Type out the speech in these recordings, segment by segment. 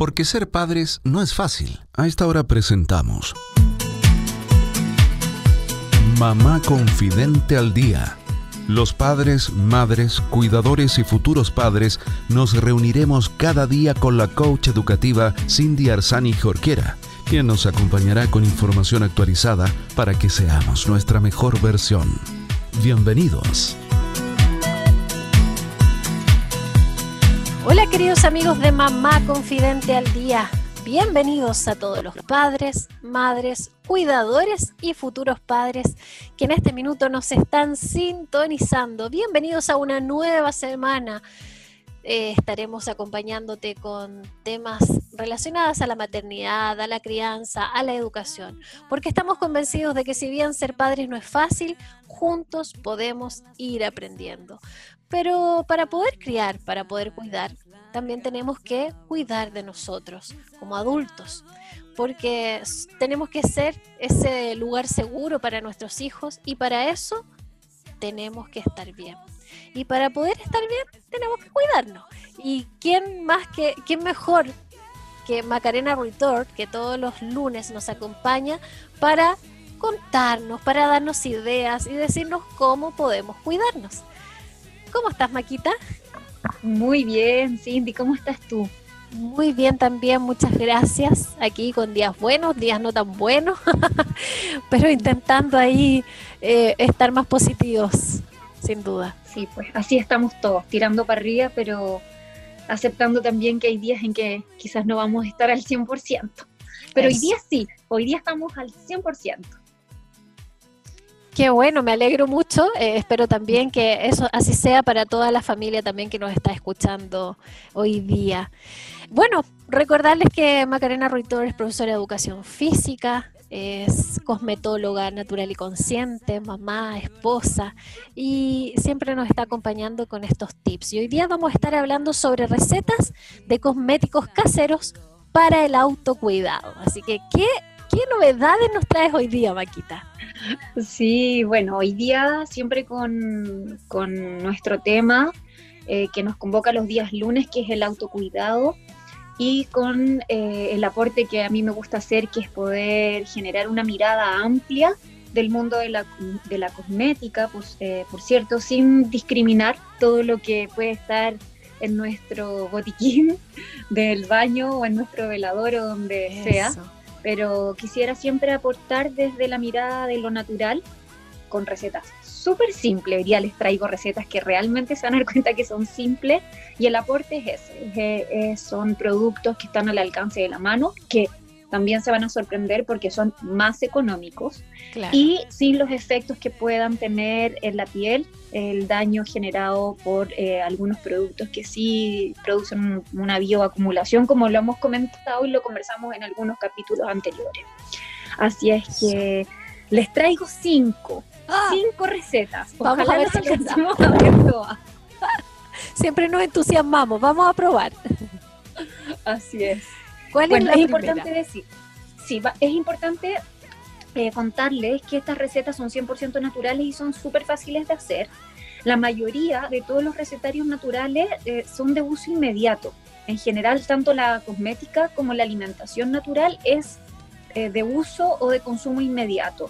porque ser padres no es fácil. A esta hora presentamos Mamá Confidente al Día. Los padres, madres, cuidadores y futuros padres nos reuniremos cada día con la coach educativa Cindy Arzani Jorquera, quien nos acompañará con información actualizada para que seamos nuestra mejor versión. Bienvenidos. Hola queridos amigos de Mamá Confidente al Día. Bienvenidos a todos los padres, madres, cuidadores y futuros padres que en este minuto nos están sintonizando. Bienvenidos a una nueva semana. Estaremos acompañándote con temas relacionados a la maternidad, a la crianza, a la educación, porque estamos convencidos de que si bien ser padres no es fácil, juntos podemos ir aprendiendo. Pero para poder criar, para poder cuidar, también tenemos que cuidar de nosotros como adultos, porque tenemos que ser ese lugar seguro para nuestros hijos y para eso tenemos que estar bien. Y para poder estar bien tenemos que cuidarnos. ¿Y quién mejor que Macarena Riutort, que todos los lunes nos acompaña para contarnos, para darnos ideas y decirnos cómo podemos cuidarnos? ¿Cómo estás, Maquita? Muy bien, Cindy, ¿cómo estás tú? Muy bien también, muchas gracias. Aquí con días buenos, días no tan buenos, pero intentando ahí estar más positivos, sin duda. Sí, pues así estamos todos, tirando para arriba, pero aceptando también que hay días en que quizás no vamos a estar al 100%. Pero eso. Hoy día sí, hoy día estamos al 100%. Qué bueno, me alegro mucho, espero también que eso así sea para toda la familia también que nos está escuchando hoy día. Bueno, recordarles que Macarena Riutort es profesora de educación física, es cosmetóloga natural y consciente, mamá, esposa, y siempre nos está acompañando con estos tips. Y hoy día vamos a estar hablando sobre recetas de cosméticos caseros para el autocuidado. Así que, ¿qué novedades nos traes hoy día, Maquita? Sí, bueno, hoy día siempre con nuestro tema que nos convoca los días lunes, que es el autocuidado, y con el aporte que a mí me gusta hacer, que es poder generar una mirada amplia del mundo de la cosmética, pues, por cierto, sin discriminar todo lo que puede estar en nuestro botiquín del baño o en nuestro velador o donde sea. Pero quisiera siempre aportar desde la mirada de lo natural con recetas súper simples. Hoy día les traigo recetas que realmente se van a dar cuenta que son simples y el aporte es ese. Son productos que están al alcance de la mano, que también se van a sorprender porque son más económicos, claro, y sin los efectos que puedan tener en la piel, el daño generado por algunos productos que sí producen una bioacumulación, como lo hemos comentado y lo conversamos en algunos capítulos anteriores. Así es que les traigo cinco recetas. Ojalá vamos a ver si alcanzamos a ver todas. Siempre nos entusiasmamos, vamos a probar. Así es. Bueno, es importante decir, sí, es importante contarles que estas recetas son 100% naturales y son súper fáciles de hacer. La mayoría de todos los recetarios naturales son de uso inmediato. En general, tanto la cosmética como la alimentación natural es de uso o de consumo inmediato.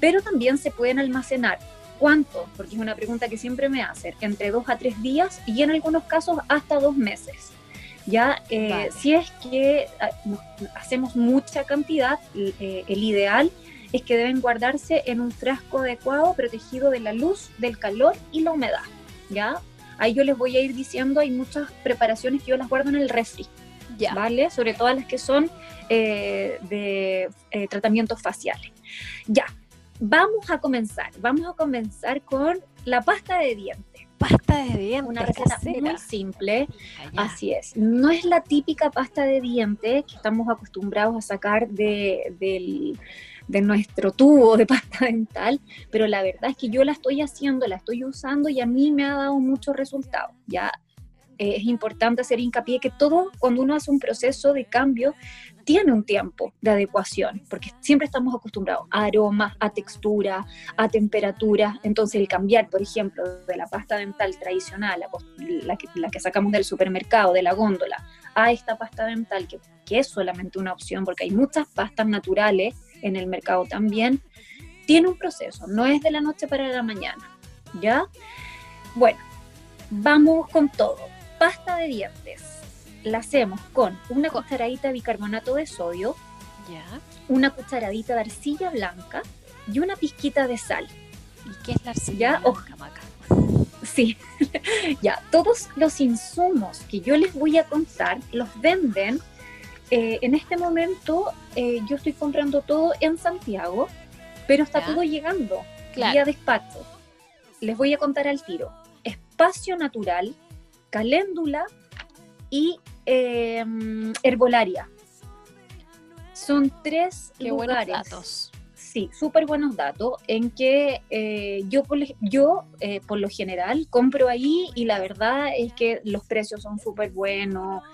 Pero también se pueden almacenar. ¿Cuánto? Porque es una pregunta que siempre me hacen. Entre 2 a 3 días y en algunos casos hasta 2 meses. Ya, vale. Si es que hacemos mucha cantidad, el ideal es que deben guardarse en un frasco adecuado, protegido de la luz, del calor y la humedad, ¿ya? Ahí yo les voy a ir diciendo, hay muchas preparaciones que yo las guardo en el refri, ya, ¿vale? Sobre todo las que son de tratamientos faciales. Ya, vamos a comenzar con la pasta de dientes. Pasta de dientes. Una receta casera, muy simple, allá. Así es. No es la típica pasta de dientes que estamos acostumbrados a sacar de nuestro tubo de pasta dental, pero la verdad es que yo la estoy usando y a mí me ha dado muchos resultados. Ya es importante hacer hincapié que todo, cuando uno hace un proceso de cambio, tiene un tiempo de adecuación, porque siempre estamos acostumbrados a aromas, a textura, a temperatura. Entonces el cambiar, por ejemplo, de la pasta dental tradicional, la que sacamos del supermercado, de la góndola, a esta pasta dental, que es solamente una opción, porque hay muchas pastas naturales en el mercado también, tiene un proceso, no es de la noche para la mañana, ¿ya? Bueno, vamos con todo. Pasta de dientes, la hacemos con una cucharadita de bicarbonato de sodio, ¿ya?, una cucharadita de arcilla blanca y una pizquita de sal. ¿Y qué es la arcilla blanca, Maca? Sí, ya, todos los insumos que yo les voy a contar los venden, en este momento yo estoy comprando todo en Santiago, pero está todo llegando, claro, vía despacho. Les voy a contar al tiro: Espacio Natural, Caléndula y Herbolaria. Son tres lugares. Buenos datos. Sí, súper buenos datos, en que yo por lo general compro ahí y la verdad es que los precios son súper buenos,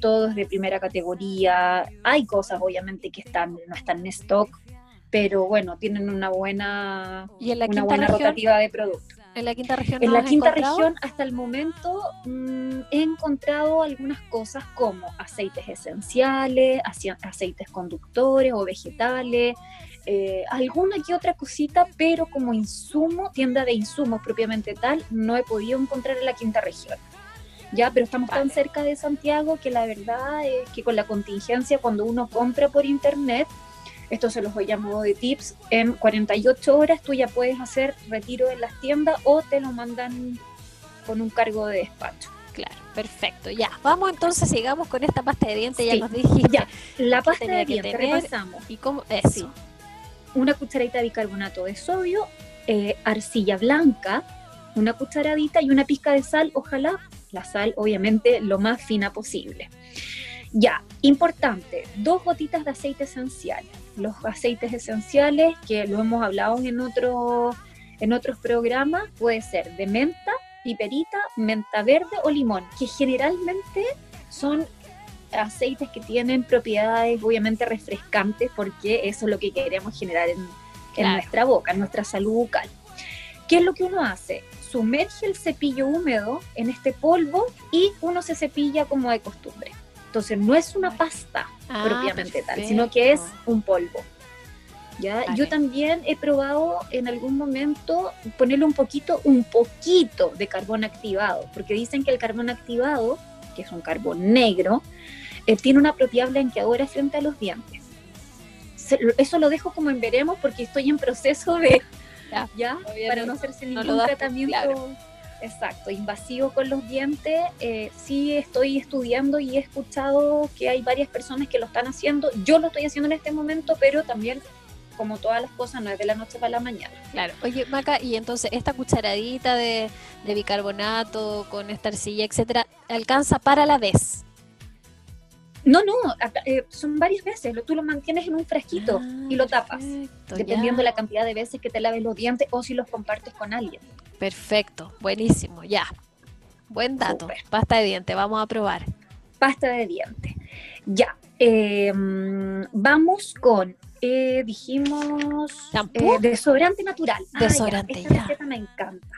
todo es de primera categoría. Hay cosas obviamente que no están en stock, pero bueno, tienen una buena, rotativa de productos. ¿En la quinta región? En la quinta región hasta el momento he encontrado algunas cosas como aceites esenciales, aceites conductores o vegetales, alguna que otra cosita, pero como insumo, tienda de insumos propiamente tal, no he podido encontrar en la quinta región. Ya, pero estamos tan cerca de Santiago que la verdad es que con la contingencia, cuando uno compra por internet, esto se los voy a modo de tips, en 48 horas tú ya puedes hacer retiro en las tiendas o te lo mandan con un cargo de despacho. Claro, perfecto. Ya, vamos entonces, sigamos con esta pasta de dientes, sí, ya nos dijiste. Ya, la pasta de dientes, repasamos. ¿Y cómo? Eso. Sí. Una cucharadita de bicarbonato de sodio, arcilla blanca, una cucharadita y una pizca de sal, ojalá la sal obviamente lo más fina posible. Ya, importante, 2 gotitas de aceite esencial. Los aceites esenciales, que lo hemos hablado en otros programas, puede ser de menta, piperita, menta verde o limón, que generalmente son aceites que tienen propiedades obviamente refrescantes, porque eso es lo que queremos generar en nuestra boca, en nuestra salud bucal. ¿Qué es lo que uno hace? Sumerge el cepillo húmedo en este polvo y uno se cepilla como de costumbre. Entonces no es una pasta propiamente tal, sino que es un polvo. ¿Ya? Vale. Yo también he probado en algún momento ponerle un poquito de carbón activado, porque dicen que el carbón activado, que es un carbón negro, tiene una propiedad blanqueadora frente a los dientes. Eso lo dejo como en veremos, porque estoy en proceso de, ya para no hacerse ningún tratamiento... Claro. Exacto, invasivo con los dientes, sí estoy estudiando y he escuchado que hay varias personas que lo están haciendo. Yo lo estoy haciendo en este momento, pero también, como todas las cosas, no es de la noche para la mañana. Claro, oye Maca, y entonces esta cucharadita de bicarbonato con esta arcilla, etcétera, ¿alcanza para la vez? No, son varias veces, tú lo mantienes en un frasquito y lo tapas, perfecto, dependiendo de la cantidad de veces que te laves los dientes o si los compartes con alguien. Perfecto, buenísimo, ya. Buen dato. Super. Pasta de diente, vamos a probar. Pasta de diente, ya. Vamos con, dijimos, desodorante natural. Desodorante, Esta receta me encanta.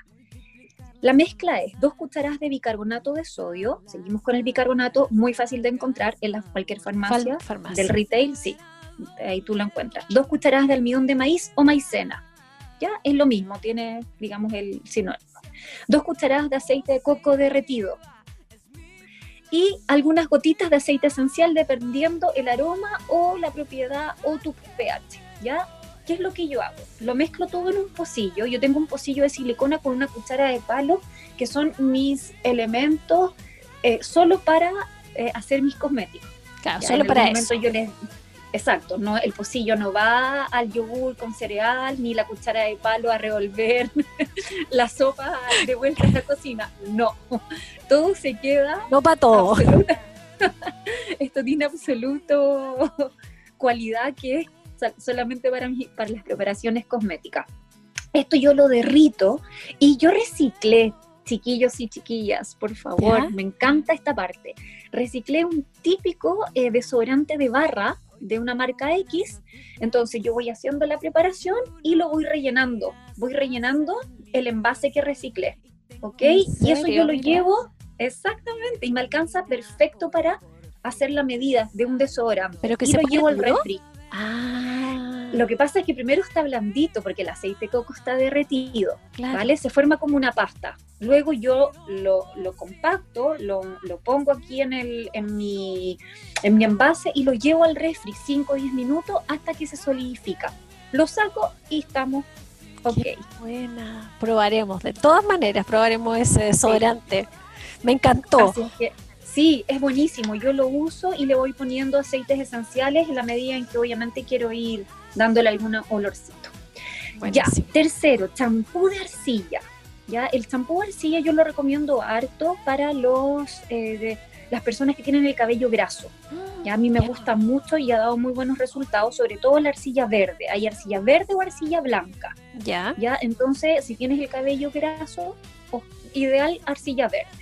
La mezcla es 2 cucharadas de bicarbonato de sodio, seguimos con el bicarbonato, muy fácil de encontrar en cualquier farmacia del retail, sí, ahí tú lo encuentras. 2 cucharadas de almidón de maíz o maicena, ya es lo mismo, tiene, digamos, el sinónimo. 2 cucharadas de aceite de coco derretido y algunas gotitas de aceite esencial dependiendo el aroma o la propiedad o tu pH, ¿ya? ¿Qué es lo que yo hago? Lo mezclo todo en un pocillo. Yo tengo un pocillo de silicona con una cuchara de palo, que son mis elementos solo para hacer mis cosméticos. Claro, ya, solo para eso. Exacto, no, el pocillo no va al yogur con cereal, ni la cuchara de palo a revolver la sopa de vuelta a la cocina. No, todo se queda... No para todo. Esto tiene absoluto cualidad que es solamente para las preparaciones cosméticas. Esto yo lo derrito y yo reciclé, chiquillos y chiquillas, por favor, me encanta esta parte. Reciclé un típico desodorante de barra de una marca X, entonces yo voy haciendo la preparación y lo voy rellenando el envase que reciclé, ¿ok? Y eso yo lo llevo, exactamente, y me alcanza perfecto para hacer la medida de un desodorante. Pero que y se lo llevo al refri. Ah. Lo que pasa es que primero está blandito porque el aceite de coco está derretido, claro, ¿vale? Se forma como una pasta. Luego yo lo compacto, lo pongo aquí en mi envase y lo llevo al refri 5 o 10 minutos hasta que se solidifica. Lo saco y estamos ok. Qué buena. Probaremos, de todas maneras, probaremos ese desodorante. Sí. Me encantó. Así que, sí, es buenísimo. Yo lo uso y le voy poniendo aceites esenciales en la medida en que obviamente quiero ir dándole algún olorcito. Buenísimo. Ya, tercero, champú de arcilla. Ya, el champú de arcilla yo lo recomiendo harto para las personas que tienen el cabello graso. Ya, a mí me gusta mucho y ha dado muy buenos resultados, sobre todo la arcilla verde. Hay arcilla verde o arcilla blanca. Ya. Ya, entonces, si tienes el cabello graso, ideal arcilla verde.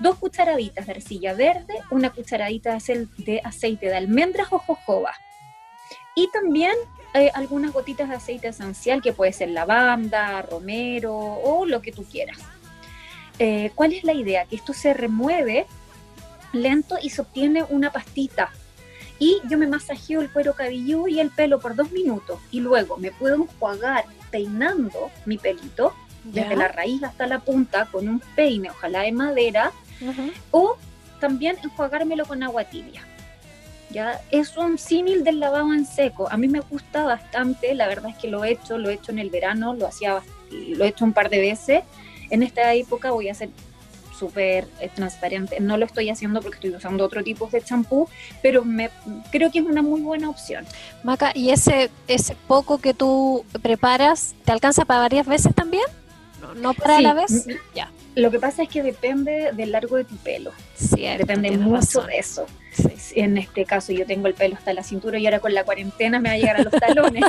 2 cucharaditas de arcilla verde, 1 cucharadita de aceite de almendras o jojoba. Y también algunas gotitas de aceite esencial, que puede ser lavanda, romero o lo que tú quieras. ¿Cuál es la idea? Que esto se remueve lento y se obtiene una pastita. Y yo me masajeo el cuero cabelludo y el pelo por 2 minutos. Y luego me puedo enjuagar peinando mi pelito, desde la raíz hasta la punta, con un peine, ojalá de madera. Uh-huh. O también enjuagármelo con agua tibia. Ya, es un símil del lavado en seco. A mí me gusta bastante, la verdad es que lo he hecho en el verano, lo he hecho un par de veces. En esta época voy a ser súper transparente, no lo estoy haciendo porque estoy usando otro tipo de champú, pero creo que es una muy buena opción. Maca, ¿y ese poco que tú preparas te alcanza para varias veces también? ¿No para la vez? Ya. Lo que pasa es que depende del largo de tu pelo. Cierto, depende mucho de eso. Sí. En este caso yo tengo el pelo hasta la cintura y ahora con la cuarentena me va a llegar a los talones.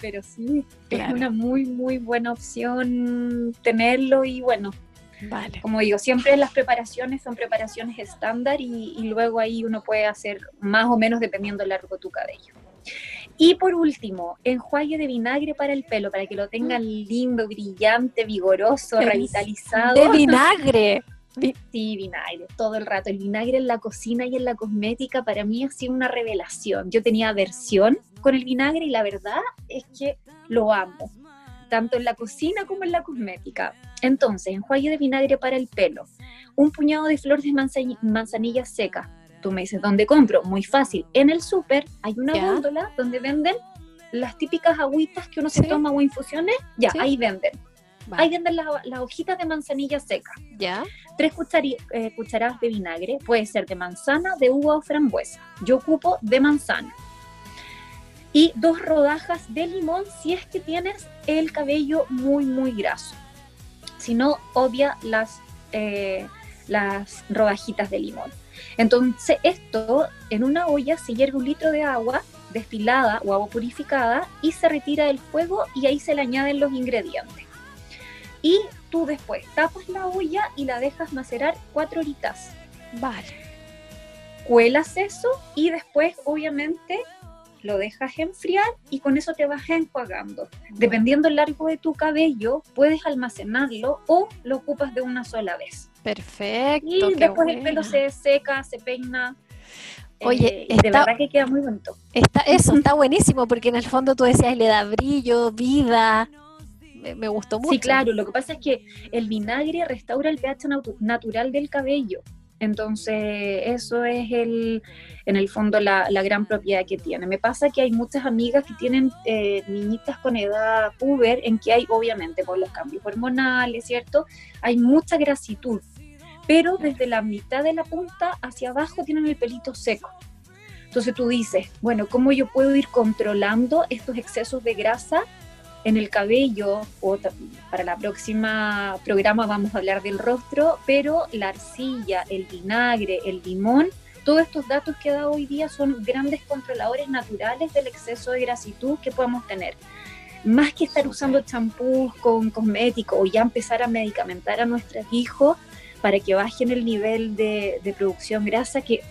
pero sí, claro, es una muy, muy buena opción tenerlo y bueno. Vale. Como digo, siempre las preparaciones son preparaciones estándar y luego ahí uno puede hacer más o menos dependiendo del largo de tu cabello. Y por último, enjuague de vinagre para el pelo, para que lo tengan lindo, brillante, vigoroso, revitalizado. ¡De vinagre! Sí, vinagre, todo el rato. El vinagre en la cocina y en la cosmética para mí ha sido una revelación. Yo tenía aversión con el vinagre y la verdad es que lo amo, tanto en la cocina como en la cosmética. Entonces, enjuague de vinagre para el pelo, un puñado de flor de manzanilla seca. Tú me dices, ¿dónde compro? Muy fácil. En el súper hay una góndola donde venden las típicas agüitas que uno se toma o infusiones. Ya, ahí venden. Vale. Ahí venden las hojitas de manzanilla seca. Ya. 3 cucharadas de vinagre. Puede ser de manzana, de uva o frambuesa. Yo ocupo de manzana. Y 2 rodajas de limón si es que tienes el cabello muy, muy graso. Si no, obvia las rodajitas de limón. Entonces esto en una olla se hierve 1 litro de agua destilada o agua purificada y se retira del fuego y ahí se le añaden los ingredientes. Y tú después tapas la olla y la dejas macerar 4 horitas. Vale. Cuelas eso y después obviamente lo dejas enfriar y con eso te vas enjuagando. Bueno. Dependiendo del largo de tu cabello, puedes almacenarlo o lo ocupas de una sola vez. Perfecto. Y después el pelo se seca, se peina. Oye, de verdad que queda muy bonito. Está buenísimo porque en el fondo tú decías, le da brillo, vida. Me gustó mucho. Sí, claro. Lo que pasa es que el vinagre restaura el pH natural del cabello. Entonces, eso es en el fondo la gran propiedad que tiene. Me pasa que hay muchas amigas que tienen niñitas con edad puber, en que hay, obviamente, por los cambios hormonales, ¿cierto? Hay mucha grasitud, pero desde la mitad de la punta hacia abajo tienen el pelito seco. Entonces tú dices, bueno, ¿cómo yo puedo ir controlando estos excesos de grasa en el cabello? O para la próxima programa vamos a hablar del rostro, pero la arcilla, el vinagre, el limón, todos estos datos que he dado hoy día son grandes controladores naturales del exceso de grasitud que podemos tener. Más que estar usando champús con cosméticos o ya empezar a medicamentar a nuestros hijos para que bajen el nivel de producción grasa, que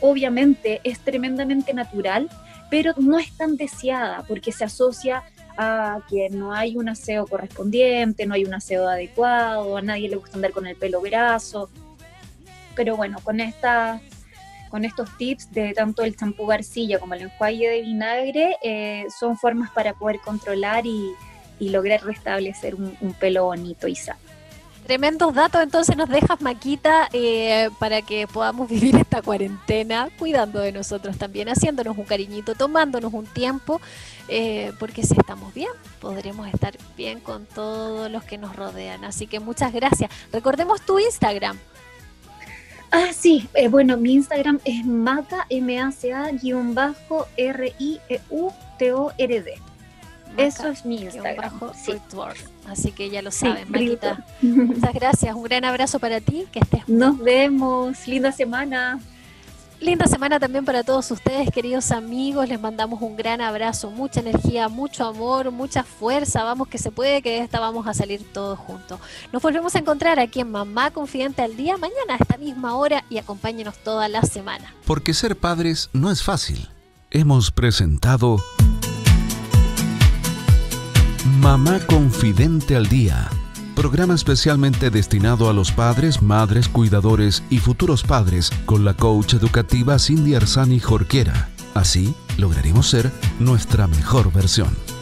obviamente es tremendamente natural, pero no es tan deseada porque se asocia a que no hay un aseo correspondiente, no hay un aseo adecuado, a nadie le gusta andar con el pelo graso. pero bueno, con estos tips de tanto el champú arcilla como el enjuague de vinagre, son formas para poder controlar y lograr restablecer un pelo bonito y sano. Tremendos datos, entonces nos dejas, Maquita, para que podamos vivir esta cuarentena cuidando de nosotros también, haciéndonos un cariñito, tomándonos un tiempo, porque si estamos bien, podremos estar bien con todos los que nos rodean. Así que muchas gracias. Recordemos tu Instagram. Ah, sí, bueno, mi Instagram es maca_riutord. Eso es mi Instagram. Así que ya lo saben, Maquita. Muchas gracias, un gran abrazo para ti, que estés muy bien. Nos vemos, linda semana. Linda semana también para todos ustedes, queridos amigos, les mandamos un gran abrazo, mucha energía, mucho amor, mucha fuerza, vamos que se puede, que de esta vamos a salir todos juntos. Nos volvemos a encontrar aquí en Mamá Confidente al Día, mañana a esta misma hora, y acompáñenos toda la semana. Porque ser padres no es fácil. Hemos presentado Mamá Confidente al Día, programa especialmente destinado a los padres, madres, cuidadores y futuros padres, con la coach educativa Cindy Arzani Jorquera. Así lograremos ser nuestra mejor versión.